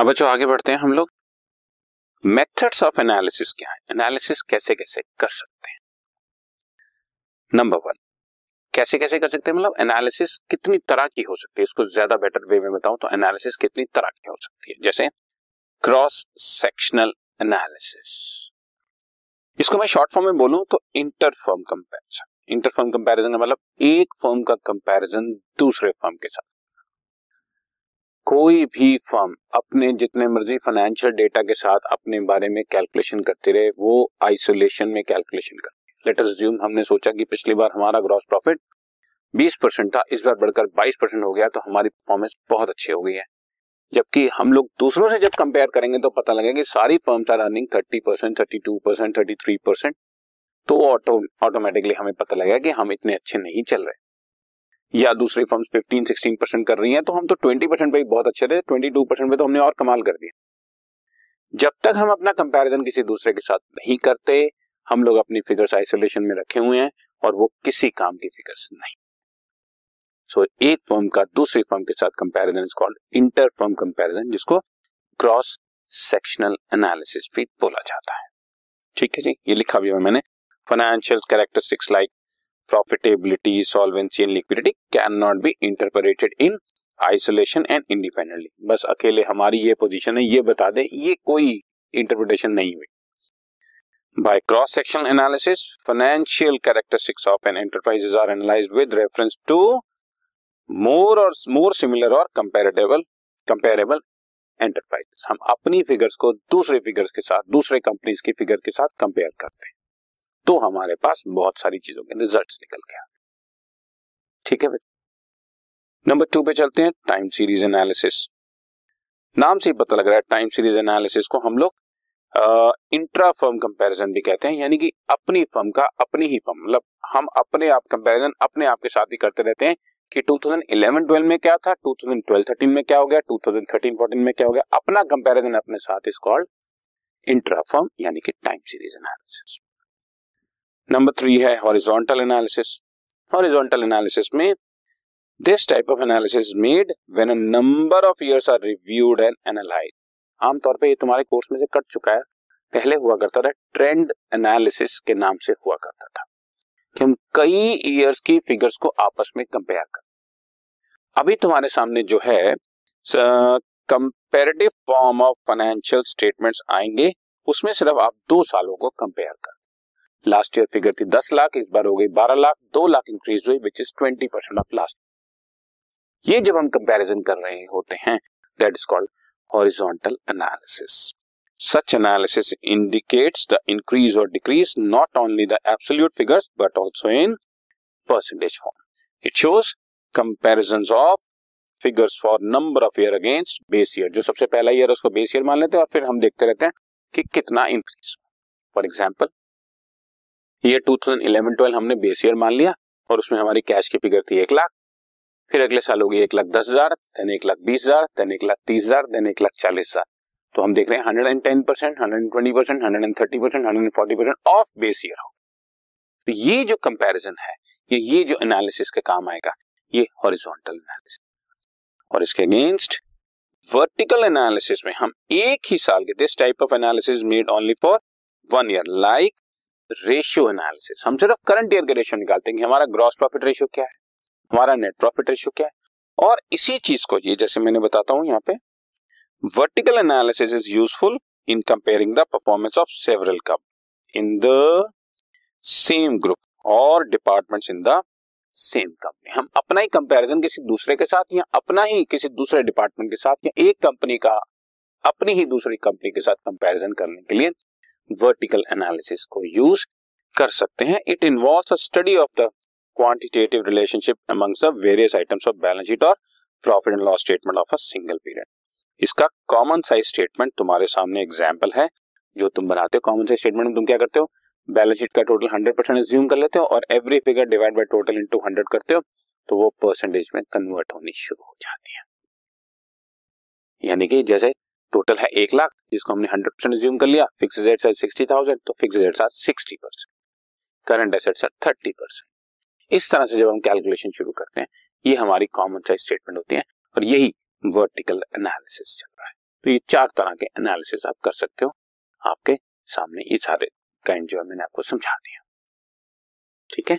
अब बच्चों आगे बढ़ते हैं हम लोग। मेथड्स ऑफ एनालिसिस क्या है, एनालिसिस कैसे कैसे कर सकते हैं। नंबर वन, कैसे कैसे कर सकते हैं मतलब एनालिसिस कितनी तरह की हो सकती है। इसको ज्यादा बेटर वे में बताऊं तो एनालिसिस कितनी तरह की हो सकती है, जैसे क्रॉस सेक्शनल एनालिसिस, इसको मैं शॉर्ट फॉर्म में बोलूं तो इंटरफर्म कंपैरिजन। इंटरफर्म कंपैरिजन मतलब एक फर्म का कंपैरिजन दूसरे फर्म के साथ। कोई भी फर्म अपने जितने मर्जी फाइनेंशियल डेटा के साथ अपने बारे में कैलकुलेशन करती रहे, वो आइसोलेशन में कैलकुलेशन करती है। लेट अस अज्यूम हमने सोचा कि पिछली बार हमारा ग्रॉस प्रॉफिट 20% था, इस बार बढ़कर 22% हो गया, तो हमारी परफॉर्मेंस बहुत अच्छी हो गई है। जबकि हम लोग दूसरों से जब कंपेयर करेंगे तो पता लगेगा कि सारी फर्म्स आर अर्निंग 30%, 32%, 33%, तो ऑटोमेटिकली हमें पता लगेगा कि हम इतने अच्छे नहीं चल रहे। या दूसरी फर्म्स 15-16% कर रही हैं तो हम तो 20% पे ही बहुत अच्छे थे, 22% पे तो हमने और कमाल कर दिया। जब तक हम अपना कंपैरिजन किसी दूसरे के साथ नहीं करते, हम लोग अपनी फिगर्स आइसोलेशन में रखे हुए हैं और वो किसी काम की फिगर्स नहीं। सो एक फर्म का दूसरी फर्म के साथ comparison is called inter firm comparison, जिसको क्रॉस सेक्शनल एनालिसिस भी बोला जाता है। ठीक है जी, ये लिखा भी है मैंने, financial characteristics like profitability, solvency and liquidity cannot be interpreted in isolation and independently। बस अकेले हमारी ये पोजीशन है, ये बता दे, ये कोई इंटरप्रिटेशन नहीं हुई। By cross-sectional analysis, financial characteristics of an enterprise are analyzed with reference to more similar or comparable enterprises। हम अपनी फिगर्स को दूसरे फिगर्स के साथ, दूसरे कंपनीज की फिगर के साथ कंपेयर करते हैं, तो हमारे पास बहुत सारी चीजों के रिजल्ट्स निकल गया। ठीक है, नंबर 2 पे चलते हैं, टाइम सीरीज एनालिसिस। नाम से ही पता लग रहा है, टाइम सीरीज एनालिसिस को हम लोग इंट्रा फर्म कंपैरिजन भी कहते हैं, यानी कि अपनी फर्म का अपनी ही फर्म, मतलब हम अपने आप कंपैरिजन अपने आप के साथ ही करते रहते हैं कि 2011-12 में क्या था, 2012-13 में क्या हो गया, 2013-14 में क्या हो गया। अपना कंपैरिजन अपने साथ इज कॉल्ड इंट्रा फर्म, यानी कि टाइम सीरीज एनालिसिस। नंबर 3 है हॉरिजॉन्टल एनालिसिस। हॉरिजॉन्टल एनालिसिस में this type of analysis made when a number of years are reviewed and analyse. आमतौर पे ये तुम्हारे कोर्स में से कट चुका है, पहले हुआ करता था, ट्रेंड एनालिसिस के नाम से हुआ करता था, कि हम कई इयर्स की फिगर्स को आपस में कंपेयर करते। अभी तुम्हारे सामने जो है comparative form of financial statements आएंगे, उसमें सिर्फ आप 2 सालों को कंपेयर कर। लास्ट ईयर फिगर थी 10 लाख, इस बार हो गई 12 लाख, 2 लाख इंक्रीज हुई, विच इज 20% ऑफ लास्ट। ये जब हम कंपैरिजन कर रहे होते हैं, that is called horizontal analysis. Such analysis indicates the increase और decrease not only the absolute figures but also in percentage form. It shows comparisons of figures for number of year against base year. जो सबसे पहला year उसको base year मान लेते हैं और फिर हम देखते रहते हैं कि कितना इंक्रीज। फॉर एग्जाम्पल, ये 2011-12 हमने बेस ईयर मान लिया और उसमें हमारी कैश की फिगर थी 1 लाख, फिर अगले साल होगी 1,10,000, देन 1,20,000, देन 1,30,000, देन 1,40,000। तो हम देख रहे हैं 110%, 120%, 130%, 140% ऑफ बेस ईयर हो। तो ये जो कंपैरिजन है, ये जो एनालिसिस के काम आएगा, ये हॉरिजॉन्टल एनालिसिस। और इसके अगेंस्ट वर्टिकल एनालिसिस में हम एक ही साल के, this type of analysis made only for 1 year like ratio analysis. हम सिर्फ करंट ईयर के रेशियो निकालते हैं कि हमारा ग्रॉस प्रॉफिट रेशियो क्या है, हमारा नेट प्रॉफिट रेशियो क्या है। और इसी चीज को, ये जैसे मैंने बताता हूं यहाँ पे, vertical analysis is useful in comparing the performance of several company in the same group और departments in the same company. हम अपना ही कंपेरिजन किसी दूसरे के साथ, या अपना ही किसी दूसरे डिपार्टमेंट के साथ, या एक कंपनी का अपनी ही दूसरी कंपनी के साथ कंपेरिजन करने के लिए वर्टिकल एनालिसिस को यूज कर सकते हैं। It involves a study of the quantitative relationship amongst the various items of balance sheet और profit and loss statement of a single period. इसका कॉमन साइज स्टेटमेंट तुम्हारे सामने एग्जांपल है जो तुम बनाते हो। कॉमन साइज स्टेटमेंट में तुम क्या करते हो, बैलेंस शीट का टोटल 100% एज्यूम कर लेते हो और every figure divide by total into 100 करते हो, तो वो परसेंटेज में कन्वर्ट होनी शुरू हो जाती है। यानी कि जैसे टोटल है 1 लाख, जिसको हमने 100% एज्यूम कर लिया, फिक्स एसेट्स है 60,000, तो फिक्स एसेट्स है 60%, करंट एसेट्स है 30%। इस तरह से जब हम कैलकुलेशन शुरू करते हैं, ये हमारी कॉमन साइज स्टेटमेंट होती है और यही वर्टिकल एनालिसिस चल रहा है। तो ये चार तरह के एनालिसिस आप कर सकते हो, आपके सामने ये सारे काइंड जो मैंने आपको समझा दिया, ठीक है।